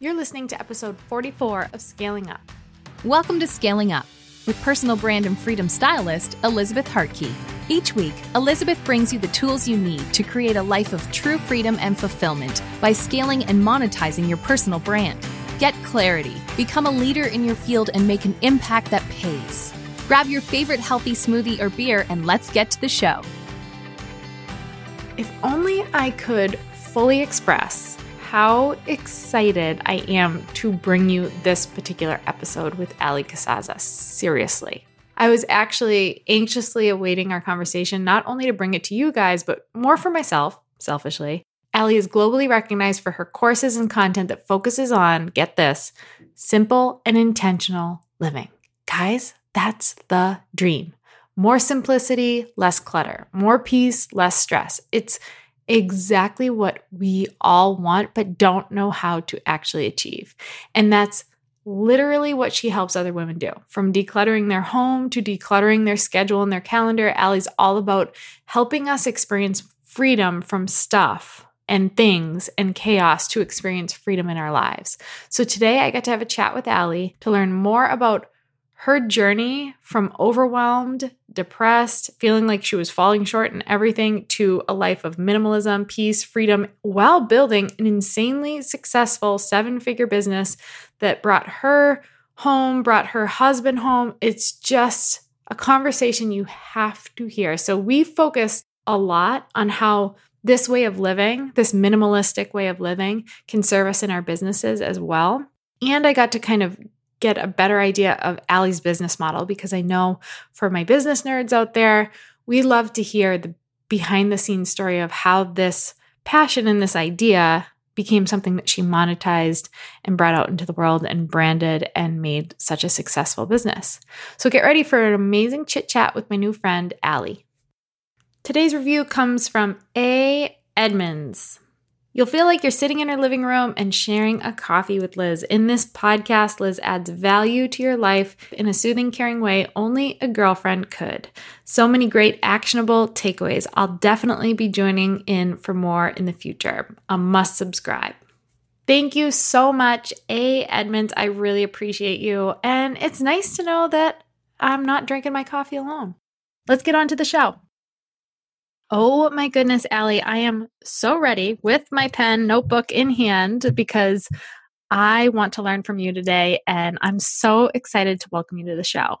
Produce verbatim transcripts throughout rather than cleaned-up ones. You're listening to episode forty-four of Scaling Up. Welcome to Scaling Up with personal brand and freedom stylist, Elizabeth Hartke. Each week, Elizabeth brings you the tools you need to create a life of true freedom and fulfillment by scaling and monetizing your personal brand. Get clarity, become a leader in your field, and make an impact that pays. Grab your favorite healthy smoothie or beer and let's get to the show. If only I could fully express how excited I am to bring you this particular episode with Allie Casazza. Seriously. I was actually anxiously awaiting our conversation, not only to bring it to you guys, but more for myself, selfishly. Allie is globally recognized for her courses and content that focuses on, get this, simple and intentional living. Guys, that's the dream. More simplicity, less clutter. More peace, less stress. It's exactly what we all want, but don't know how to actually achieve. And that's literally what she helps other women do. From decluttering their home to decluttering their schedule and their calendar, Allie's all about helping us experience freedom from stuff and things and chaos to experience freedom in our lives. So today I got to have a chat with Allie to learn more about her journey from overwhelmed, depressed, feeling like she was falling short in everything to a life of minimalism, peace, freedom, while building an insanely successful seven-figure business that brought her home, brought her husband home. It's just a conversation you have to hear. So we focused a lot on how this way of living, this minimalistic way of living, can serve us in our businesses as well. And I got to kind of get a better idea of Allie's business model, because I know for my business nerds out there, we love to hear the behind the scenes story of how this passion and this idea became something that she monetized and brought out into the world and branded and made such a successful business. So get ready for an amazing chit chat with my new friend, Allie. Today's review comes from A. Edmonds. You'll feel like you're sitting in her living room and sharing a coffee with Liz. In this podcast, Liz adds value to your life in a soothing, caring way only a girlfriend could. So many great actionable takeaways. I'll definitely be joining in for more in the future. A must subscribe. Thank you so much, A. Edmonds. I really appreciate you. And it's nice to know that I'm not drinking my coffee alone. Let's get on to the show. Oh my goodness, Allie, I am so ready with my pen, notebook in hand, because I want to learn from you today, and I'm so excited to welcome you to the show.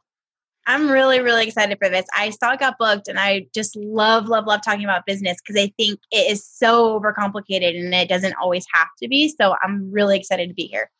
I'm really, really excited for this. I saw it got booked, and I just love, love, love talking about business, because I think it is so overcomplicated, and it doesn't always have to be, so I'm really excited to be here.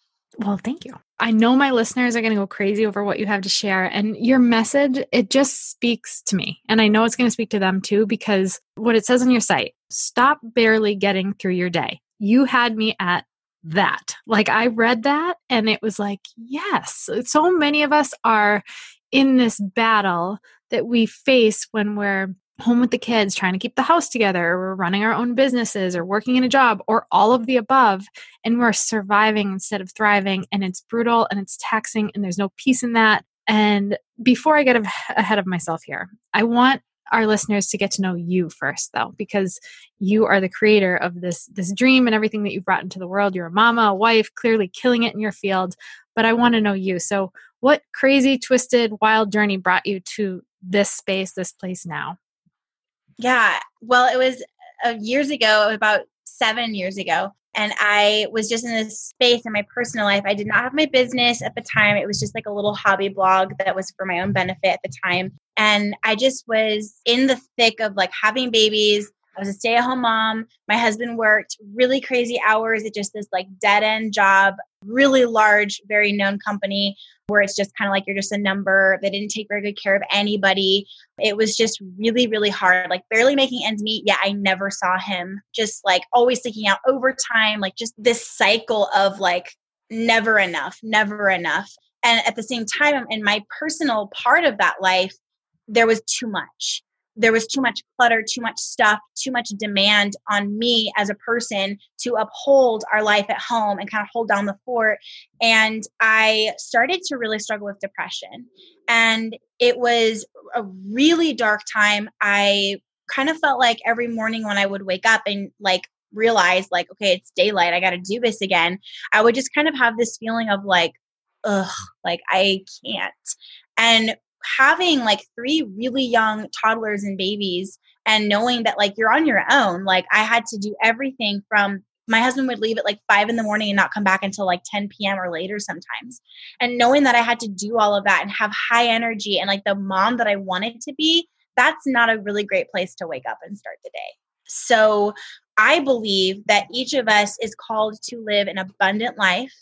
Well, thank you. I know my listeners are going to go crazy over what you have to share, and your message, it just speaks to me. And I know it's going to speak to them too, because what it says on your site, stop barely getting through your day. You had me at that. Like, I read that and it was like, yes, so many of us are in this battle that we face when we're home with the kids, trying to keep the house together, or we're running our own businesses, or working in a job, or all of the above, and we're surviving instead of thriving, and it's brutal, and it's taxing, and there's no peace in that. And before I get ahead of myself here, I want our listeners to get to know you first, though, because you are the creator of this, this dream and everything that you've brought into the world. You're a mama, a wife, clearly killing it in your field, but I want to know you. So what crazy, twisted, wild journey brought you to this space, this place now? Yeah. Well, it was uh, years ago, about seven years ago. And I was just in this space in my personal life. I did not have my business at the time. It was just like a little hobby blog that was for my own benefit at the time. And I just was in the thick of like having babies. I was a stay-at-home mom. My husband worked really crazy hours at just this like dead-end job, really large, very known company where it's just kind of like you're just a number. They didn't take very good care of anybody. It was just really, really hard, like barely making ends meet. Yeah, I never saw him. Just like always seeking out overtime, like just this cycle of like never enough, never enough. And at the same time, in my personal part of that life, there was too much. There was too much clutter, too much stuff, too much demand on me as a person to uphold our life at home and kind of hold down the fort. And I started to really struggle with depression. And it was a really dark time. I kind of felt like every morning when I would wake up and like realize like, okay, it's daylight, I got to do this again, I would just kind of have this feeling of like, ugh, like I can't. And having like three really young toddlers and babies and knowing that like you're on your own, like I had to do everything from, my husband would leave at like five in the morning and not come back until like ten p.m. or later sometimes. And knowing that I had to do all of that and have high energy and like the mom that I wanted to be, that's not a really great place to wake up and start the day. So I believe that each of us is called to live an abundant life.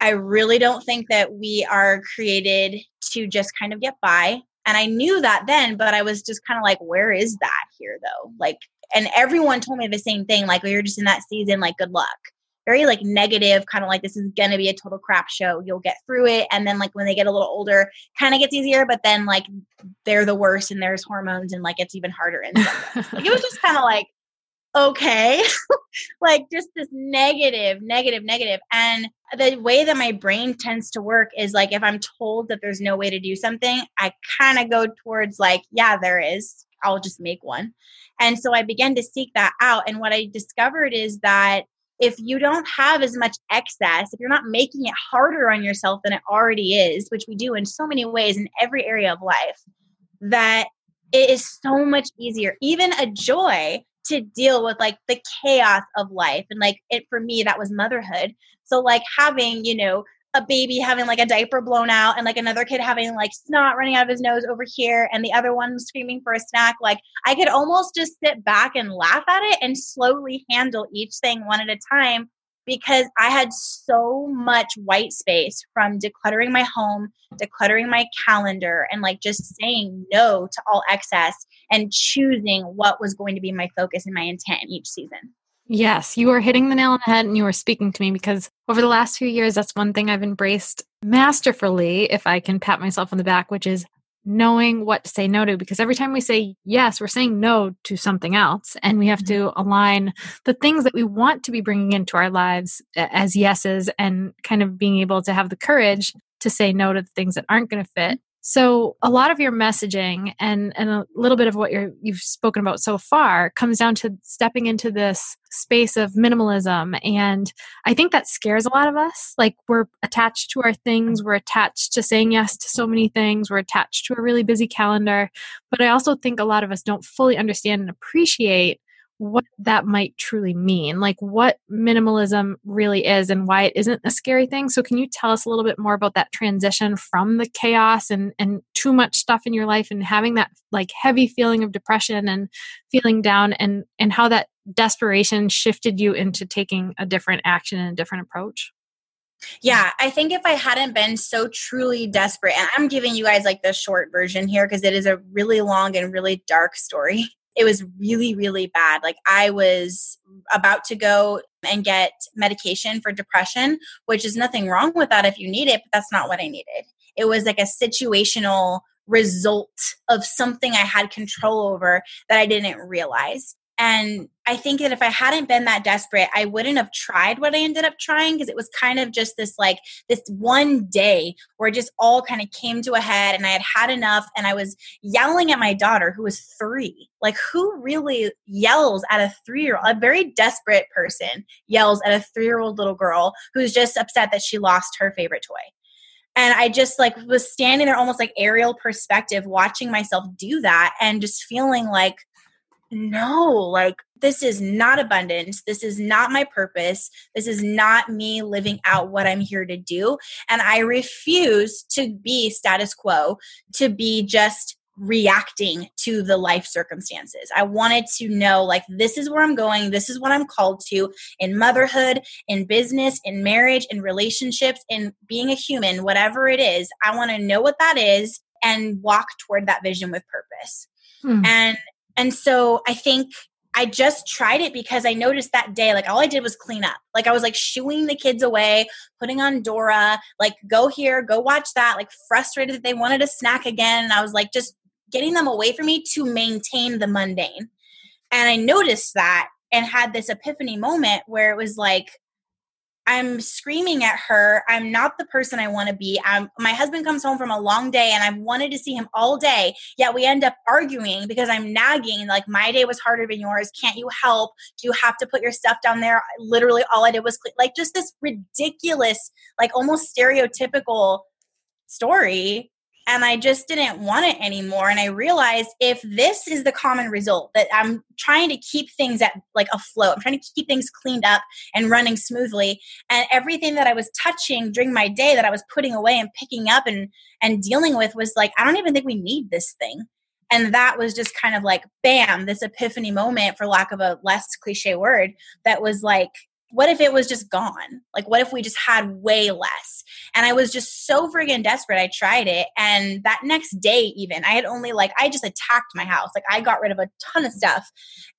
I really don't think that we are created to just kind of get by. And I knew that then, but I was just kind of like, where is that here though? Like, and everyone told me the same thing. Like, well, you're just in that season, like, good luck. Very like negative, kind of like, this is going to be a total crap show. You'll get through it. And then like when they get a little older, kind of gets easier, but then like they're the worst and there's hormones and like, it's even harder. And like, it was just kind of like, okay, like just this negative, negative, negative. And the way that my brain tends to work is like, if I'm told that there's no way to do something, I kind of go towards like, yeah, there is, I'll just make one. And so I began to seek that out. And what I discovered is that if you don't have as much excess, if you're not making it harder on yourself than it already is, which we do in so many ways in every area of life, that it is so much easier, even a joy, to deal with like the chaos of life. And like it, for me, that was motherhood. So like having, you know, a baby having like a diaper blown out and like another kid having like snot running out of his nose over here and the other one screaming for a snack. Like I could almost just sit back and laugh at it and slowly handle each thing one at a time, because I had so much white space from decluttering my home, decluttering my calendar, and like just saying no to all excess and choosing what was going to be my focus and my intent in each season. Yes, you are hitting the nail on the head and you are speaking to me, because over the last few years, that's one thing I've embraced masterfully, if I can pat myself on the back, which is knowing what to say no to. Because every time we say yes, we're saying no to something else. And we have to align the things that we want to be bringing into our lives as yeses and kind of being able to have the courage to say no to the things that aren't going to fit. So a lot of your messaging and, and a little bit of what you're, you've spoken about so far comes down to stepping into this space of minimalism. And I think that scares a lot of us. Like we're attached to our things. We're attached to saying yes to so many things. We're attached to a really busy calendar. But I also think a lot of us don't fully understand and appreciate what that might truly mean, like what minimalism really is and why it isn't a scary thing. So can you tell us a little bit more about that transition from the chaos and, and too much stuff in your life and having that like heavy feeling of depression and feeling down, and, and how that desperation shifted you into taking a different action and a different approach? Yeah, I think if I hadn't been so truly desperate, and I'm giving you guys like the short version here because it is a really long and really dark story. It was really, really bad. Like I was about to go and get medication for depression, which is nothing wrong with that if you need it, but that's not what I needed. It was like a situational result of something I had control over that I didn't realize. And I think that if I hadn't been that desperate, I wouldn't have tried what I ended up trying, because it was kind of just this like this one day where it just all kind of came to a head and I had had enough, and I was yelling at my daughter who was three. Like who really yells at a three-year-old? A very desperate person yells at a three-year-old little girl who's just upset that she lost her favorite toy. And I just like was standing there almost like aerial perspective watching myself do that and just feeling like, no, like this is not abundance. This is not my purpose. This is not me living out what I'm here to do. And I refuse to be status quo, to be just reacting to the life circumstances. I wanted to know, like, this is where I'm going. This is what I'm called to in motherhood, in business, in marriage, in relationships, in being a human, whatever it is. I want to know what that is and walk toward that vision with purpose. Hmm. And And so I think I just tried it because I noticed that day, like all I did was clean up. Like I was like shooing the kids away, putting on Dora, like go here, go watch that, like frustrated that they wanted a snack again. And I was like just getting them away from me to maintain the mundane. And I noticed that and had this epiphany moment where it was like, I'm screaming at her. I'm not the person I want to be. I'm, my husband comes home from a long day and I've wanted to see him all day. Yet we end up arguing because I'm nagging. Like, my day was harder than yours. Can't you help? Do you have to put your stuff down there? Literally all I did was clean. Like, just this ridiculous, like almost stereotypical story. And I just didn't want it anymore. And I realized if this is the common result, that I'm trying to keep things at like afloat, I'm trying to keep things cleaned up and running smoothly. And everything that I was touching during my day that I was putting away and picking up and, and dealing with was like, I don't even think we need this thing. And that was just kind of like, bam, this epiphany moment, for lack of a less cliche word, that was like, what if it was just gone? Like, what if we just had way less? And I was just so friggin' desperate. I tried it. And that next day, even, I had only like, I just attacked my house. Like, I got rid of a ton of stuff.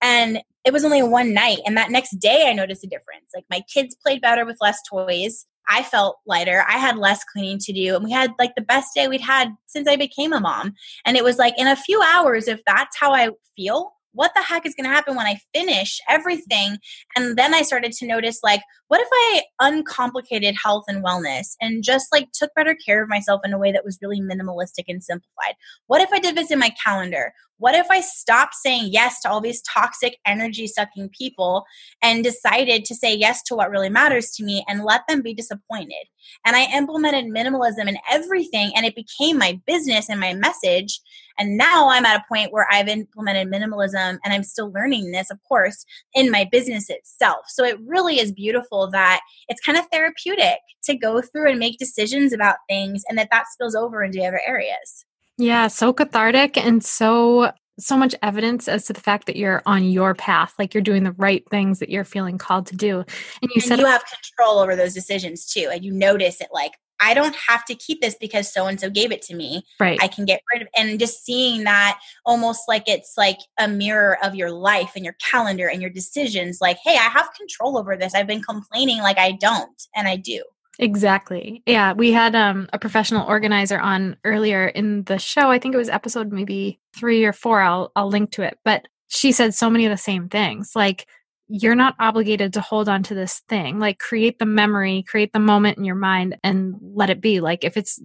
And it was only one night. And that next day, I noticed a difference. Like, my kids played better with less toys. I felt lighter. I had less cleaning to do. And we had like the best day we'd had since I became a mom. And it was like, in a few hours, if that's how I feel, what the heck is going to happen when I finish everything? And then I started to notice, like, what if I uncomplicated health and wellness and just like took better care of myself in a way that was really minimalistic and simplified? What if I did this in my calendar? What if I stopped saying yes to all these toxic, energy sucking people and decided to say yes to what really matters to me and let them be disappointed? And I implemented minimalism in everything, and it became my business and my message. And now I'm at a point where I've implemented minimalism, and I'm still learning this, of course, in my business itself. So it really is beautiful that it's kind of therapeutic to go through and make decisions about things, and that that spills over into other areas. Yeah, so cathartic, and so so much evidence as to the fact that you're on your path, like you're doing the right things that you're feeling called to do. And you and said you have control over those decisions too, and you notice it, like, I don't have to keep this because so-and-so gave it to me. Right. I can get rid of it. And just seeing that almost like it's like a mirror of your life and your calendar and your decisions. Like, hey, I have control over this. I've been complaining like I don't, and I do. Exactly. Yeah. We had um, a professional organizer on earlier in the show. I think it was episode maybe three or four. I'll, I'll link to it. But she said so many of the same things. Like, you're not obligated to hold on to this thing. Like, create the memory, create the moment in your mind, and let it be. Like, if it's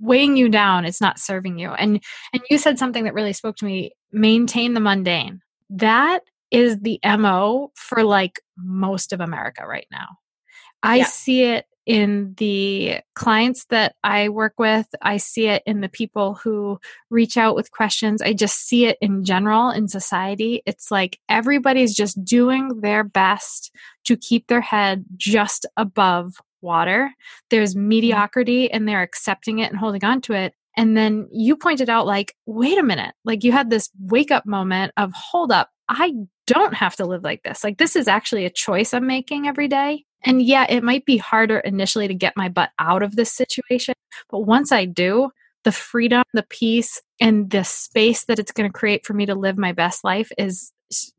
weighing you down, it's not serving you. And and you said something that really spoke to me: maintain the mundane. That is the M O for like most of America right now. I yeah. see it in the clients that I work with. I see it in the people who reach out with questions. I just see it in general in society. It's like everybody's just doing their best to keep their head just above water. There's mediocrity and they're accepting it and holding on to it. And then you pointed out, like, wait a minute, like you had this wake up moment of, hold up, I don't have to live like this. Like, this is actually a choice I'm making every day. And yeah, it might be harder initially to get my butt out of this situation, but once I do, the freedom, the peace, and the space that it's going to create for me to live my best life is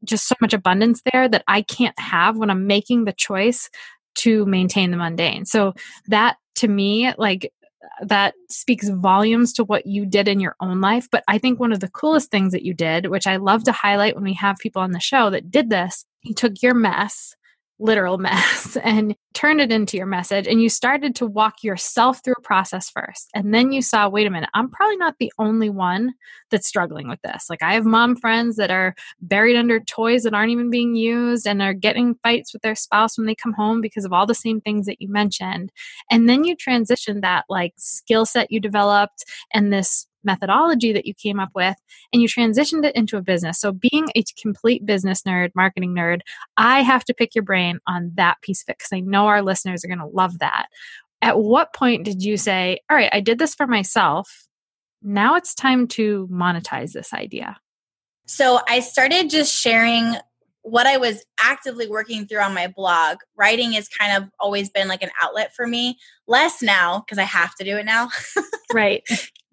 just so much abundance there that I can't have when I'm making the choice to maintain the mundane. So that, to me, like, that speaks volumes to what you did in your own life. But I think one of the coolest things that you did, which I love to highlight when we have people on the show that did this, you took your mess, literal mess, and turned it into your message. And you started to walk yourself through a process first. And then you saw, wait a minute, I'm probably not the only one that's struggling with this. Like, I have mom friends that are buried under toys that aren't even being used and are getting fights with their spouse when they come home because of all the same things that you mentioned. And then you transitioned that like skill set you developed and this methodology that you came up with, and you transitioned it into a business. So being a complete business nerd, marketing nerd, I have to pick your brain on that piece of it because I know our listeners are going to love that. At what point did you say, all right, I did this for myself. Now it's time to monetize this idea? So I started just sharing what I was actively working through on my blog. Writing has kind of always been like an outlet for me, less now because I have to do it now. Right.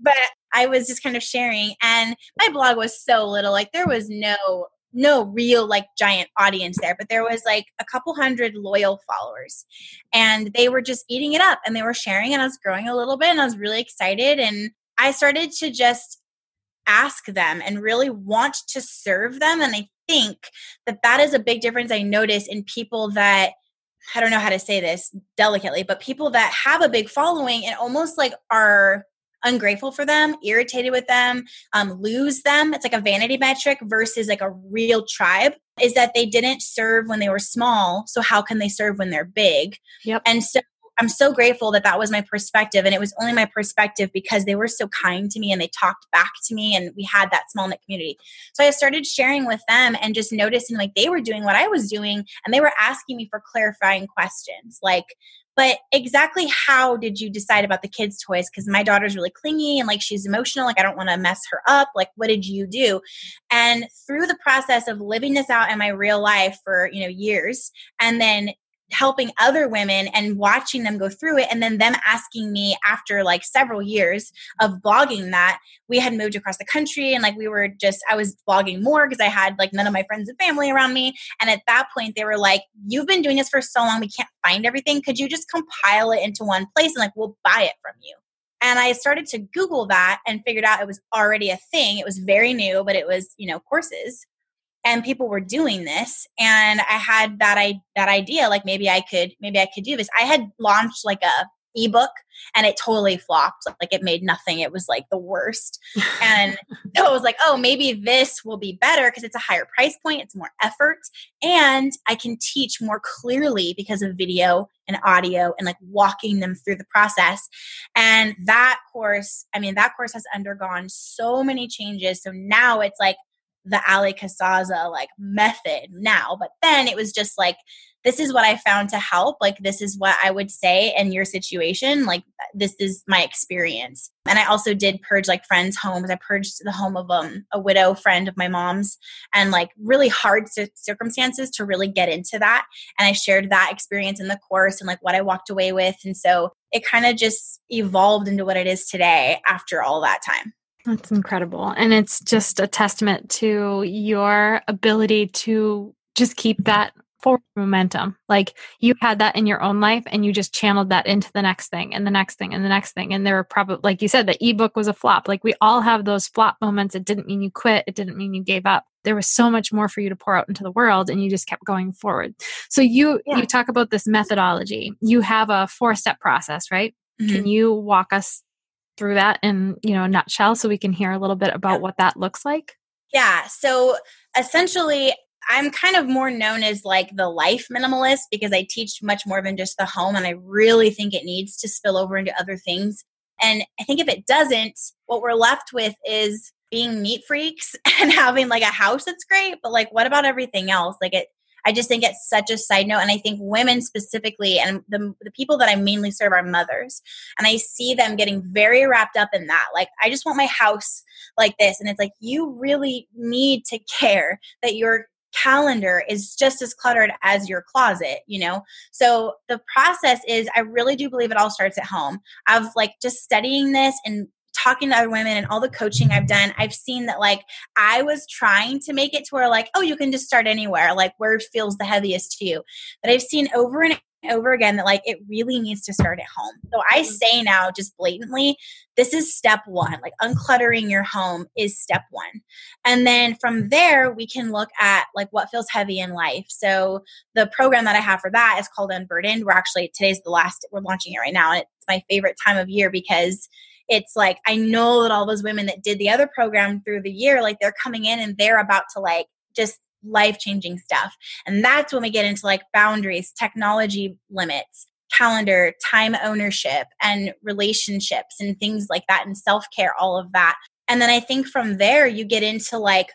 But I was just kind of sharing, and my blog was so little, like there was no, no real like giant audience there, but there was like a couple hundred loyal followers, and they were just eating it up and they were sharing, and I was growing a little bit and I was really excited. And I started to just ask them and really want to serve them. And I think that that is a big difference I notice in people that I don't know how to say this delicately, but people that have a big following and almost like are ungrateful for them, irritated with them, um, lose them. It's like a vanity metric versus like a real tribe is that they didn't serve when they were small. So how can they serve when they're big? Yep. And so I'm so grateful that that was my perspective. And it was only my perspective because they were so kind to me and they talked back to me and we had that small knit community. So I started sharing with them and just noticing like they were doing what I was doing and they were asking me for clarifying questions like, but exactly how did you decide about the kids' toys? Because my daughter's really clingy and like she's emotional. Like I don't want to mess her up. Like what did you do? And through the process of living this out in my real life for, you know, years and then helping other women and watching them go through it. And then them asking me after like several years of blogging that we had moved across the country. And like, we were just, I was blogging more because I had like none of my friends and family around me. And at that point they were like, you've been doing this for so long. We can't find everything. Could you just compile it into one place? And like, we'll buy it from you. And I started to Google that and figured out it was already a thing. It was very new, but it was, you know, courses. And people were doing this, and I had that I that idea, like maybe I could maybe I could do this. I had launched like a ebook, and it totally flopped. Like it made nothing. It was like the worst. And so I was like, oh, maybe this will be better because it's a higher price point, it's more effort, and I can teach more clearly because of video and audio and like walking them through the process. And that course, I mean, that course has undergone so many changes. So now it's like the Allie Casazza like method now, but then it was just like, this is what I found to help. Like, this is what I would say in your situation. Like, this is my experience. And I also did purge like friends' homes. I purged the home of um, a widow friend of my mom's and like really hard c- circumstances to really get into that. And I shared that experience in the course and like what I walked away with. And so it kind of just evolved into what it is today after all that time. That's incredible. And it's just a testament to your ability to just keep that forward momentum. Like you had that in your own life and you just channeled that into the next thing and the next thing and the next thing. And there were probably, like you said, the ebook was a flop. Like we all have those flop moments. It didn't mean you quit. It didn't mean you gave up. There was so much more for you to pour out into the world and you just kept going forward. So you, yeah. you talk about this methodology. You have a four-step process, right? Mm-hmm. Can you walk us through that in, you know, a nutshell so we can hear a little bit about what that looks like? Yeah. So essentially I'm kind of more known as like the life minimalist because I teach much more than just the home. And I really think it needs to spill over into other things. And I think if it doesn't, what we're left with is being neat freaks and having like a house that's great, but like, what about everything else? Like it, I just think it's such a side note. And I think women specifically, and the, the people that I mainly serve are mothers. And I see them getting very wrapped up in that. Like, I just want my house like this. And it's like, you really need to care that your calendar is just as cluttered as your closet, you know? So the process is, I really do believe it all starts at home. I've like just studying this and talking to other women and all the coaching I've done, I've seen that like I was trying to make it to where like, oh, you can just start anywhere, like where it feels the heaviest to you. But I've seen over and over again that like it really needs to start at home. So I say now just blatantly, this is step one, like uncluttering your home is step one. And then from there, we can look at like what feels heavy in life. So the program that I have for that is called Unburdened. We're actually, today's the last, we're launching it right now. And it's my favorite time of year because it's like, I know that all those women that did the other program through the year, like they're coming in and they're about to like just life-changing stuff. And that's when we get into like boundaries, technology limits, calendar, time ownership, and relationships and things like that, and self-care, all of that. And then I think from there, you get into like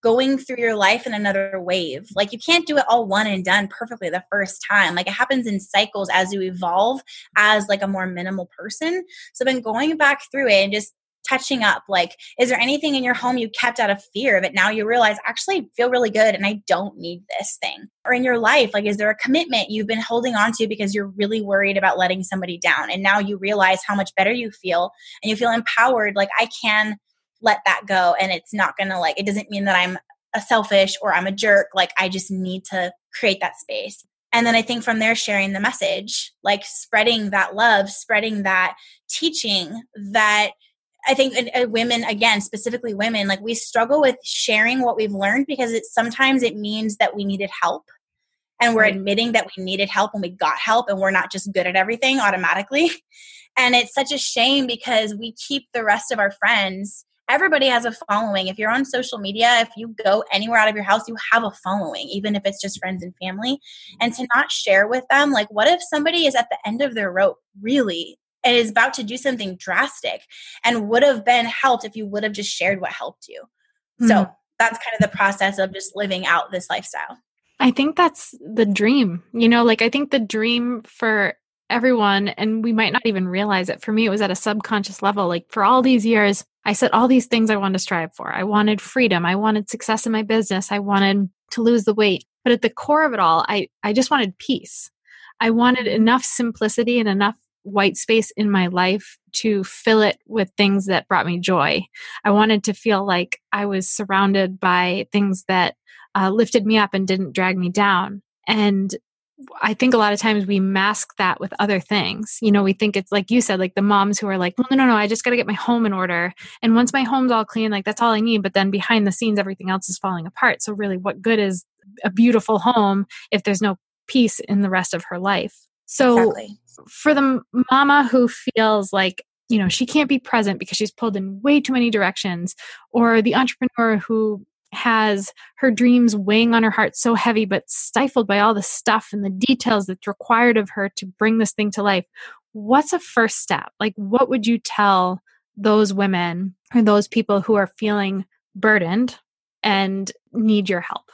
going through your life in another wave. Like you can't do it all one and done perfectly the first time. Like it happens in cycles as you evolve as like a more minimal person. So then going back through it and just touching up, like, is there anything in your home you kept out of fear that now you realize actually I feel really good and I don't need this thing? Or in your life, like, is there a commitment you've been holding on to because you're really worried about letting somebody down? And now you realize how much better you feel and you feel empowered. Like I can let that go. And it's not going to like, it doesn't mean that I'm a selfish or I'm a jerk. Like I just need to create that space. And then I think from there, sharing the message, like spreading that love, spreading that teaching that I think uh, women, again, specifically women, like we struggle with sharing what we've learned because it sometimes it means that we needed help. and we're admitting that we needed help and we got help and we're not just good at everything automatically. And it's such a shame because we keep the rest of our friends. Everybody has a following. If you're on social media, if you go anywhere out of your house, you have a following, even if it's just friends and family. And to not share with them, like, what if somebody is at the end of their rope, really, and is about to do something drastic and would have been helped if you would have just shared what helped you? Mm-hmm. So that's kind of the process of just living out this lifestyle. I think that's the dream, you know, like I think the dream for everyone, and we might not even realize it. For me, it was at a subconscious level. Like for all these years, I said all these things I wanted to strive for. I wanted freedom. I wanted success in my business. I wanted to lose the weight. But at the core of it all, I, I just wanted peace. I wanted enough simplicity and enough white space in my life to fill it with things that brought me joy. I wanted to feel like I was surrounded by things that uh, lifted me up and didn't drag me down. And I think a lot of times we mask that with other things. You know, we think it's like you said, like the moms who are like, well, no, no, no, I just got to get my home in order. And once my home's all clean, like that's all I need. But then behind the scenes, everything else is falling apart. So really what good is a beautiful home if there's no peace in the rest of her life? So exactly. For the mama who feels like, you know, she can't be present because she's pulled in way too many directions, or the entrepreneur who has her dreams weighing on her heart so heavy, but stifled by all the stuff and the details that's required of her to bring this thing to life, what's a first step? Like, what would you tell those women or those people who are feeling burdened and need your help?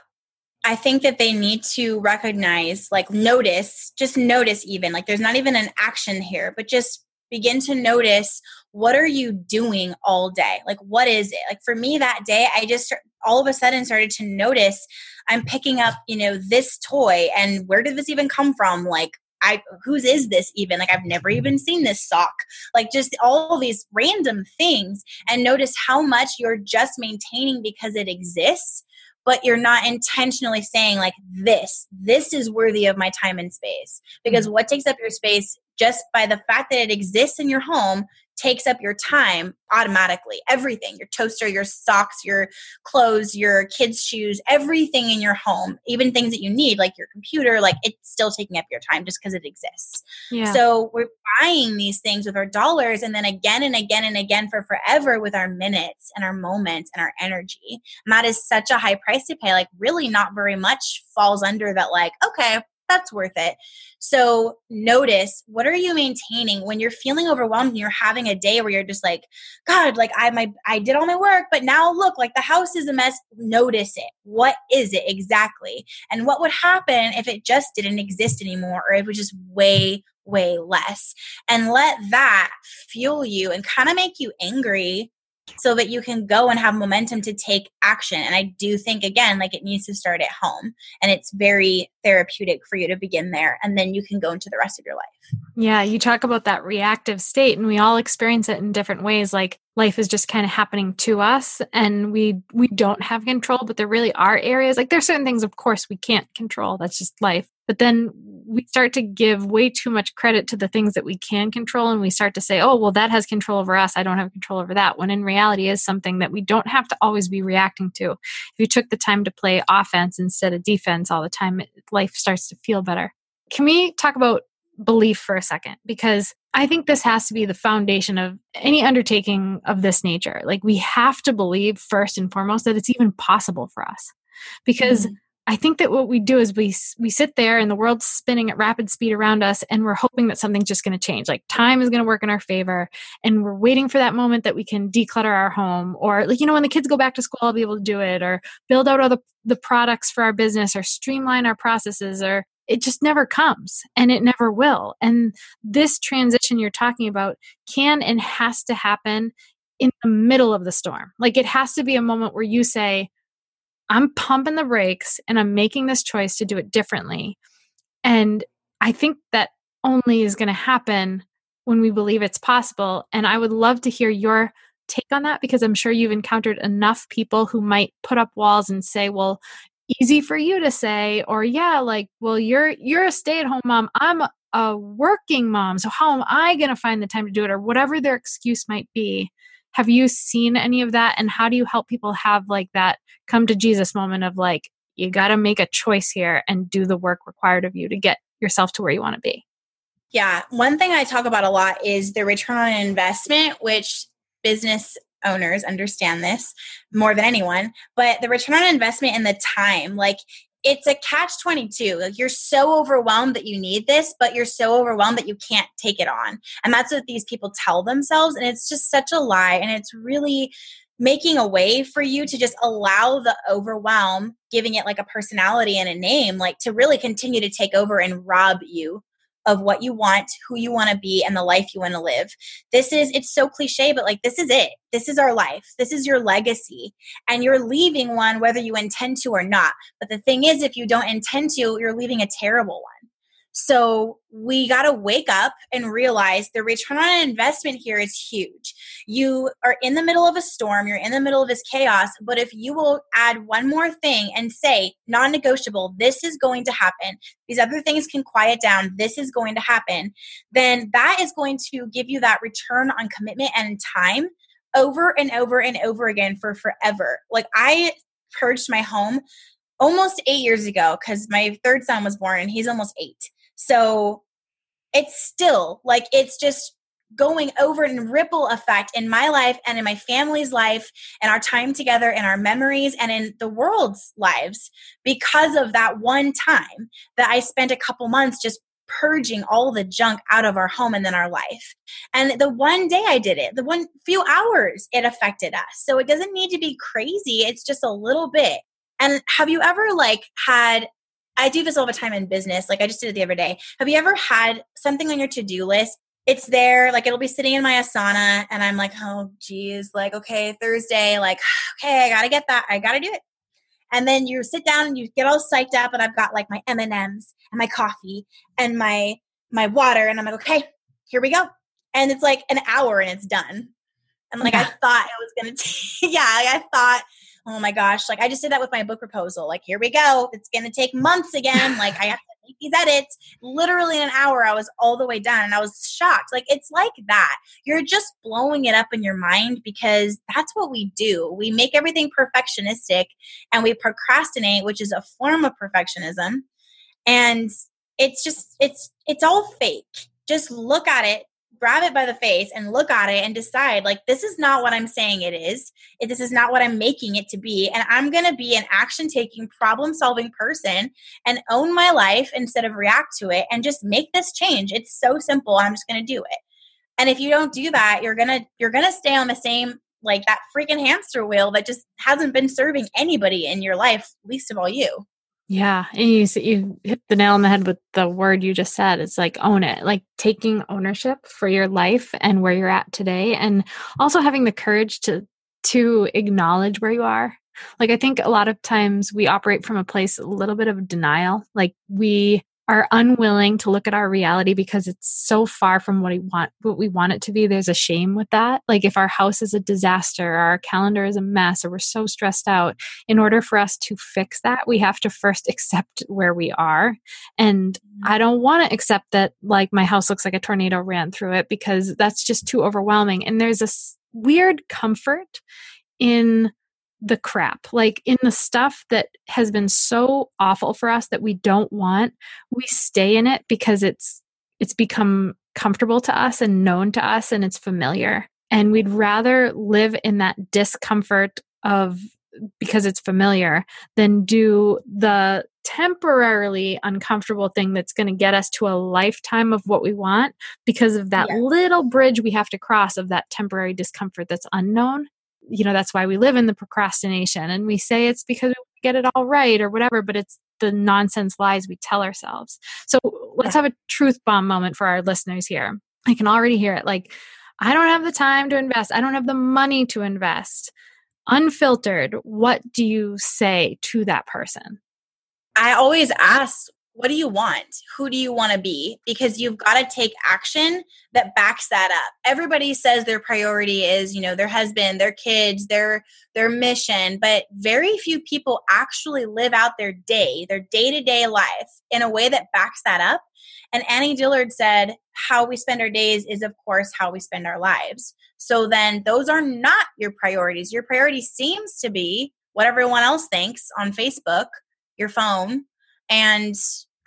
I think that they need to recognize, like notice, just notice even, like there's not even an action here, but just begin to notice, what are you doing all day? Like, what is it? Like for me that day, I just all of a sudden started to notice I'm picking up, you know, this toy and where did this even come from? Like, I, whose is this even? Like, I've never even seen this sock, like just all these random things, and notice how much you're just maintaining because it exists, but you're not intentionally saying like this, this is worthy of my time and space. Because what takes up your space just by the fact that it exists in your home takes up your time automatically. Everything, your toaster, your socks, your clothes, your kids' shoes, everything in your home, even things that you need, like your computer, like it's still taking up your time just because it exists. Yeah. So we're buying these things with our dollars and then again and again and again for forever with our minutes and our moments and our energy. And that is such a high price to pay. Like really not very much falls under that, like, okay, that's worth it. So notice, what are you maintaining when you're feeling overwhelmed and you're having a day where you're just like, God, like I my I did all my work, but now look, like the house is a mess. Notice it. What is it exactly? And what would happen if it just didn't exist anymore, or it was just way, way less? And let that fuel you and kind of make you angry so that you can go and have momentum to take action. And I do think, again, like it needs to start at home, and it's very therapeutic for you to begin there. And then you can go into the rest of your life. Yeah. You talk about that reactive state, and we all experience it in different ways. Like life is just kind of happening to us and we, we don't have control, but there really are areas, like there's certain things, of course, we can't control. That's just life. But then we start to give way too much credit to the things that we can control. And we start to say, oh, well, that has control over us. I don't have control over that. When in reality is something that we don't have to always be reacting to. If you took the time to play offense instead of defense all the time, life starts to feel better. Can we talk about belief for a second? Because I think this has to be the foundation of any undertaking of this nature. Like we have to believe first and foremost that it's even possible for us, because mm-hmm. I think that what we do is we we sit there and the world's spinning at rapid speed around us, and we're hoping that something's just going to change. Like time is going to work in our favor, and we're waiting for that moment that we can declutter our home, or like, you know, when the kids go back to school, I'll be able to do it, or build out all the, the products for our business, or streamline our processes, or it just never comes and it never will. And this transition you're talking about can and has to happen in the middle of the storm. Like it has to be a moment where you say, I'm pumping the brakes and I'm making this choice to do it differently. And I think that only is going to happen when we believe it's possible. And I would love to hear your take on that, because I'm sure you've encountered enough people who might put up walls and say, well, easy for you to say, or yeah, like, well, you're, you're a stay-at-home mom. I'm a working mom. So how am I going to find the time to do it? Or whatever their excuse might be. Have you seen any of that? And how do you help people have like that come to Jesus moment of like, You got to make a choice here and do the work required of you to get yourself to where you want to be. Yeah. One thing I talk about a lot is the return on investment, which business owners understand this more than anyone, but the return on investment and the time, like it's a catch twenty-two. Like you're so overwhelmed that you need this, but you're so overwhelmed that you can't take it on. And that's what these people tell themselves. And it's just such a lie. And it's really making a way for you to just allow the overwhelm, giving it like a personality and a name, like to really continue to take over and rob you of what you want, who you want to be, and the life you want to live. This is, it's so cliche, but like, this is it. This is our life. This is your legacy. And you're leaving one whether you intend to or not. But the thing is, if you don't intend to, you're leaving a terrible one. So we got to wake up and realize the return on investment here is huge. You are in the middle of a storm. You're in the middle of this chaos. But if you will add one more thing and say, non-negotiable, this is going to happen. These other things can quiet down. This is going to happen. Then that is going to give you that return on commitment and time over and over and over again for forever. Like I purged my home almost eight years ago because my third son was born and he's almost eight. So it's still like, it's just going over and ripple effect in my life and in my family's life and our time together and our memories and in the world's lives because of that one time that I spent a couple months just purging all the junk out of our home and then our life. And the one day I did it, the one few hours it affected us. So it doesn't need to be crazy. It's just a little bit. And have you ever like had I do this all the time in business. Like I just did it the other day. Have you ever had something on your to-do list? It's there. Like it'll be sitting in my Asana and I'm like, oh geez, like, okay, Thursday, like, okay, I got to get that. I got to do it. And then you sit down and you get all psyched up and I've got like my M and M's and my coffee and my, my water. And I'm like, okay, here we go. And it's like an hour and it's done. And like, yeah. I thought I was going to, yeah, like, I thought, oh my gosh, like I just did that with my book proposal. Like, here we go. It's going to take months again. Like I have to make these edits. Literally in an hour, I was all the way done and I was shocked. Like, it's like that. You're just blowing it up in your mind because that's what we do. We make everything perfectionistic and we procrastinate, which is a form of perfectionism. And it's just, it's, it's all fake. Just look at it. Grab it by the face and look at it and decide like, this is not what I'm saying it is. This is not what I'm making it to be. And I'm going to be an action taking, problem solving person and own my life instead of react to it and just make this change. It's so simple. I'm just going to do it. And if you don't do that, you're going to, you're going to stay on the same, like that freaking hamster wheel that just hasn't been serving anybody in your life, least of all you. Yeah. And you, you hit the nail on the head with the word you just said. It's like own it, like taking ownership for your life and where you're at today. And also having the courage to, to acknowledge where you are. Like, I think a lot of times we operate from a place, a little bit of denial. Like we are unwilling to look at our reality because it's so far from what we want, what we want it to be. There's a shame with that. Like if our house is a disaster, or our calendar is a mess, or we're so stressed out, in order for us to fix that, we have to first accept where we are. And I don't want to accept that like my house looks like a tornado ran through it because that's just too overwhelming. And there's this weird comfort in the crap, like in the stuff that has been so awful for us that we don't want, we stay in it because it's, it's become comfortable to us and known to us and it's familiar. And we'd rather live in that discomfort of, because it's familiar, than do the temporarily uncomfortable thing that's going to get us to a lifetime of what we want because of that yeah. little bridge we have to cross of that temporary discomfort that's unknown. You know, that's why we live in the procrastination and we say it's because we get it all right or whatever, but it's the nonsense lies we tell ourselves. So let's have a truth bomb moment for our listeners here. I can already hear it. Like, I don't have the time to invest. I don't have the money to invest. Unfiltered. What do you say to that person? I always ask, what do you want? Who do you want to be? Because you've got to take action that backs that up. Everybody says their priority is, you know, their husband, their kids, their their mission, but very few people actually live out their day, their day-to-day life in a way that backs that up. And Annie Dillard said, how we spend our days is, of course, how we spend our lives. So then those are not your priorities. Your priority seems to be what everyone else thinks on Facebook, your phone and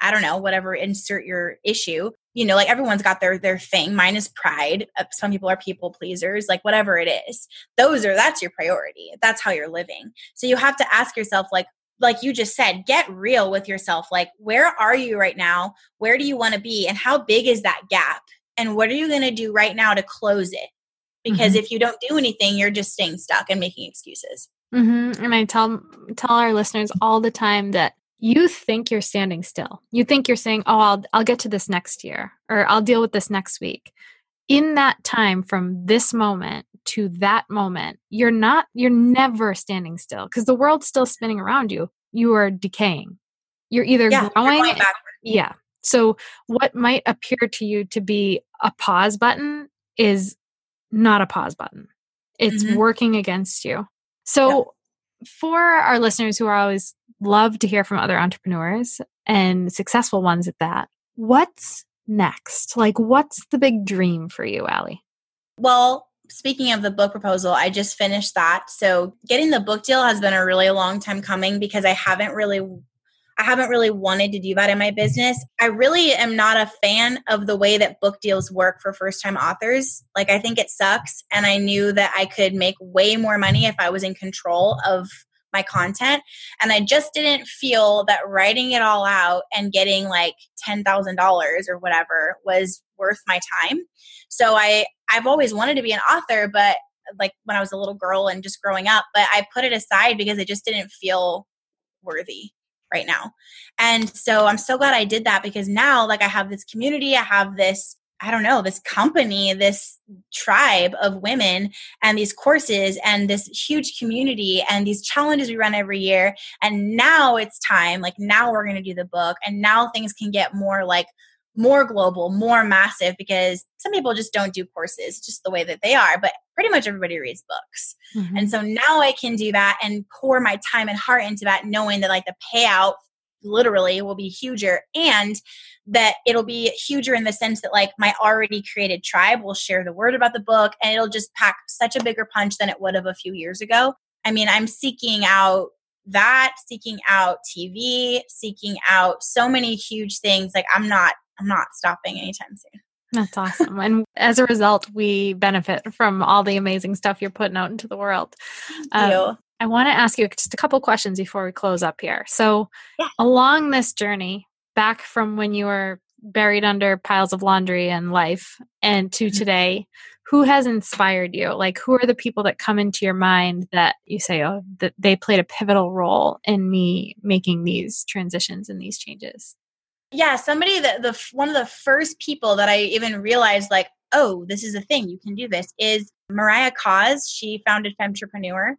I don't know, whatever, insert your issue. You know, like everyone's got their, their thing. Mine is pride. Some people are people pleasers, like whatever it is. Those are, that's your priority. That's how you're living. So you have to ask yourself, like, like you just said, get real with yourself. Like, where are you right now? Where do you want to be? And how big is that gap? And what are you going to do right now to close it? Because mm-hmm. if you don't do anything, you're just staying stuck and making excuses. Mm-hmm. And I tell, tell our listeners all the time that you think you're standing still. You think you're saying, oh, I'll, I'll get to this next year, or I'll deal with this next week. In that time from this moment to that moment, you're not, you're never standing still because the world's still spinning around you. You are decaying. You're either yeah, growing. You're going backward. Yeah. So what might appear to you to be a pause button is not a pause button. It's mm-hmm. working against you. So yeah. for our listeners who are always love to hear from other entrepreneurs and successful ones at that, what's next? Like, what's the big dream for you, Allie? Well, speaking of the book proposal, I just finished that. So getting the book deal has been a really long time coming because I haven't really I haven't really wanted to do that in my business. I really am not a fan of the way that book deals work for first-time authors. Like, I think it sucks. And I knew that I could make way more money if I was in control of my content. And I just didn't feel that writing it all out and getting like ten thousand dollars or whatever was worth my time. So I, I've always wanted to be an author, but like when I was a little girl and just growing up, but I put it aside because it just didn't feel worthy right now. And so I'm so glad I did that because now like I have this community, I have this, I don't know, this company, this tribe of women and these courses and this huge community and these challenges we run every year. And now it's time, like now we're going to do the book and now things can get more like more global, more massive because some people just don't do courses just the way that they are, but pretty much everybody reads books. Mm-hmm. And so now I can do that and pour my time and heart into that, knowing that like the payout literally will be huger and that it'll be huger in the sense that like my already created tribe will share the word about the book and it'll just pack such a bigger punch than it would have a few years ago. I mean, I'm seeking out that, seeking out T V, seeking out so many huge things. Like I'm not, I'm not stopping anytime soon. That's awesome. And as a result, we benefit from all the amazing stuff you're putting out into the world. Thank you. Um, I want to ask you just a couple questions before we close up here. So yeah. along this journey, back from when you were buried under piles of laundry and life and to mm-hmm. today, who has inspired you? Like, who are the people that come into your mind that you say, oh, that they played a pivotal role in me making these transitions and these changes? Yeah. Somebody that the, one of the first people that I even realized like, oh, this is a thing, you can do this, is Mariah Cause. She founded Femtrepreneur.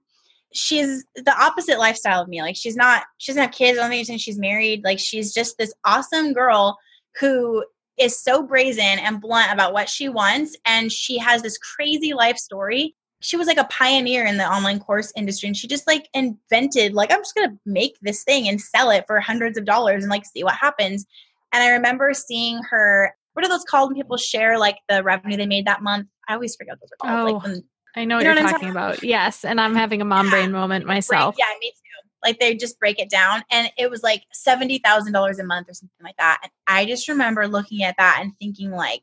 She's the opposite lifestyle of me. Like she's not, she doesn't have kids. I don't think she's married. Like she's just this awesome girl who is so brazen and blunt about what she wants. And she has this crazy life story. She was like a pioneer in the online course industry. And she just like invented, like, I'm just going to make this thing and sell it for hundreds of dollars and like see what happens. And I remember seeing her, what are those called when people share like the revenue they made that month? I always forget what those are called. Oh. Like when, I know what you know you're what talking, talking about. about. Yes. And I'm having a mom yeah. brain moment myself. Break, yeah, me too. Like they just break it down. And it was like seventy thousand dollars a month or something like that. And I just remember looking at that and thinking like,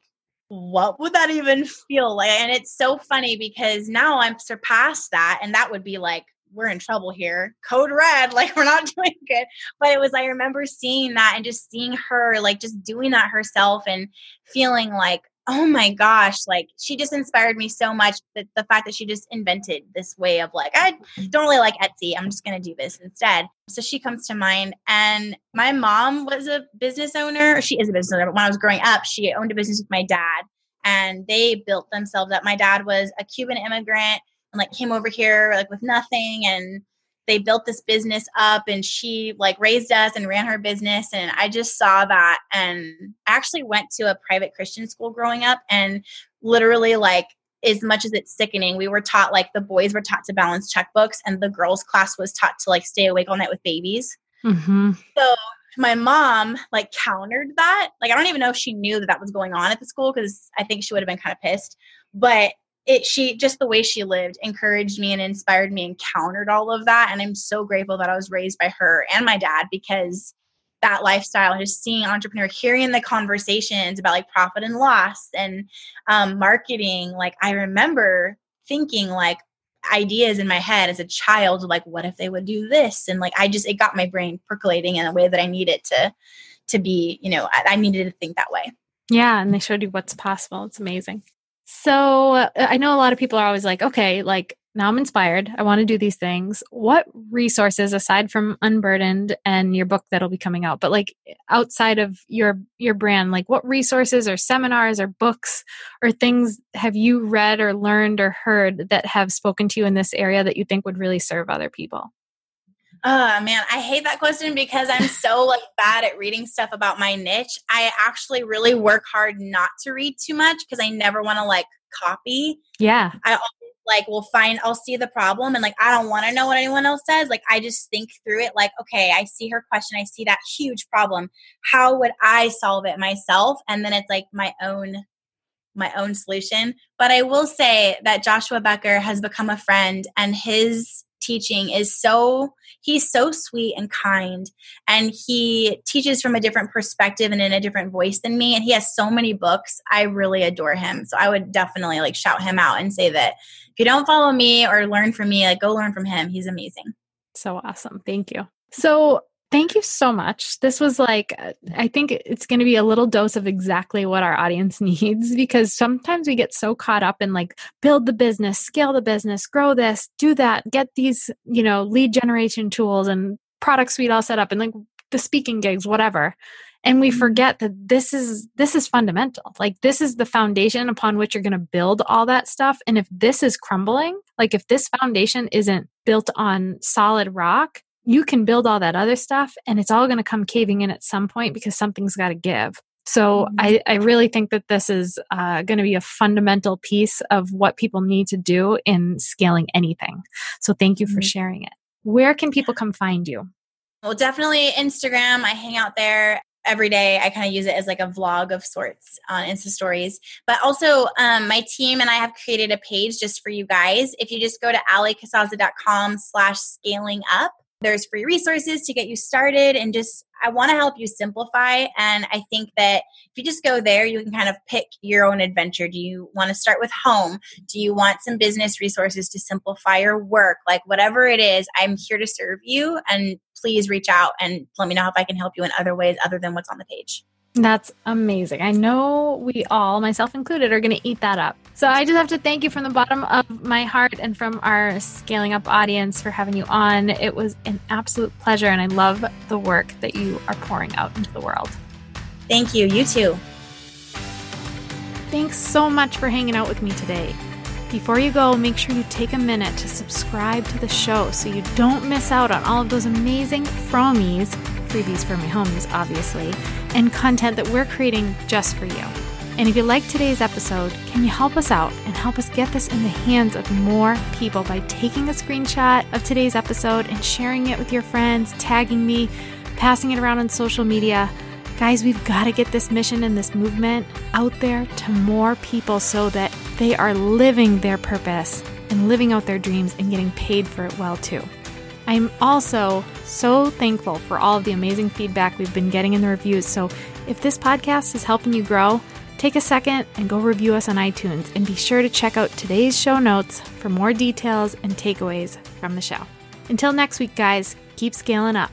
what would that even feel like? And it's so funny because now I'm surpassed that. And that would be like, we're in trouble here. Code red. Like we're not doing good. But it was, I remember seeing that and just seeing her like just doing that herself and feeling like, oh my gosh, like she just inspired me so much that the fact that she just invented this way of like, I don't really like Etsy. I'm just going to do this instead. So she comes to mind. And my mom was a business owner. She is a business owner. But when I was growing up, she owned a business with my dad and they built themselves up. My dad was a Cuban immigrant and like came over here like with nothing. And they built this business up and she like raised us and ran her business. And I just saw that and actually went to a private Christian school growing up and literally like, as much as it's sickening, we were taught like the boys were taught to balance checkbooks and the girls class was taught to like stay awake all night with babies. Mm-hmm. So my mom like countered that. Like, I don't even know if she knew that that was going on at the school because I think she would have been kind of pissed, but it, she, just the way she lived encouraged me and inspired me and countered all of that. And I'm so grateful that I was raised by her and my dad, because that lifestyle, just seeing entrepreneur, hearing the conversations about like profit and loss and um, marketing. Like I remember thinking like ideas in my head as a child, like what if they would do this? And like, I just, it got my brain percolating in a way that I needed to, to be, you know, I, I needed to think that way. Yeah. And they showed you what's possible. It's amazing. So uh, I know a lot of people are always like, okay, like now I'm inspired. I want to do these things. What resources aside from Unburdened and your book that'll be coming out, but like outside of your, your brand, like what resources or seminars or books or things have you read or learned or heard that have spoken to you in this area that you think would really serve other people? Oh man, I hate that question because I'm so like bad at reading stuff about my niche. I actually really work hard not to read too much because I never want to like copy. Yeah. I always like will find, I'll see the problem and like, I don't want to know what anyone else says. Like I just think through it like, okay, I see her question. I see that huge problem. How would I solve it myself? And then it's like my own my own solution. But I will say that Joshua Becker has become a friend, and his teaching is so, he's so sweet and kind, and he teaches from a different perspective and in a different voice than me. And he has so many books. I really adore him. So I would definitely like shout him out and say that if you don't follow me or learn from me, like go learn from him. He's amazing. So awesome. Thank you. So thank you so much. This was like, I think it's going to be a little dose of exactly what our audience needs, because sometimes we get so caught up in like build the business, scale the business, grow this, do that, get these, you know, lead generation tools and product suite all set up and like the speaking gigs, whatever. And we forget that this is, this is fundamental. Like this is the foundation upon which you're going to build all that stuff. And if this is crumbling, like if this foundation isn't built on solid rock, you can build all that other stuff and it's all going to come caving in at some point because something's got to give. So mm-hmm. I, I really think that this is uh, going to be a fundamental piece of what people need to do in scaling anything. So thank you for mm-hmm. sharing it. Where can people come find you? Well, definitely Instagram. I hang out there every day. I kind of use it as like a vlog of sorts on Insta stories. But also um, my team and I have created a page just for you guys. If you just go to alliecasazza.com slash scaling up, there's free resources to get you started, and just, I want to help you simplify. And I think that if you just go there, you can kind of pick your own adventure. Do you want to start with home? Do you want some business resources to simplify your work? Like whatever it is, I'm here to serve you, and please reach out and let me know if I can help you in other ways other than what's on the page. That's amazing. I know we all, myself included, are going to eat that up. So I just have to thank you from the bottom of my heart and from our Scaling Up audience for having you on. It was an absolute pleasure, and I love the work that you are pouring out into the world. Thank you. You too. Thanks so much for hanging out with me today. Before you go, make sure you take a minute to subscribe to the show so you don't miss out on all of those amazing fromies, freebies for my homies, obviously, and content that we're creating just for you. And if you like today's episode, can you help us out and help us get this in the hands of more people by taking a screenshot of today's episode and sharing it with your friends, tagging me, passing it around on social media? Guys, we've got to get this mission and this movement out there to more people so that they are living their purpose and living out their dreams and getting paid for it well too. I'm also so thankful for all of the amazing feedback we've been getting in the reviews. So if this podcast is helping you grow, take a second and go review us on iTunes, and be sure to check out today's show notes for more details and takeaways from the show. Until next week, guys, keep scaling up.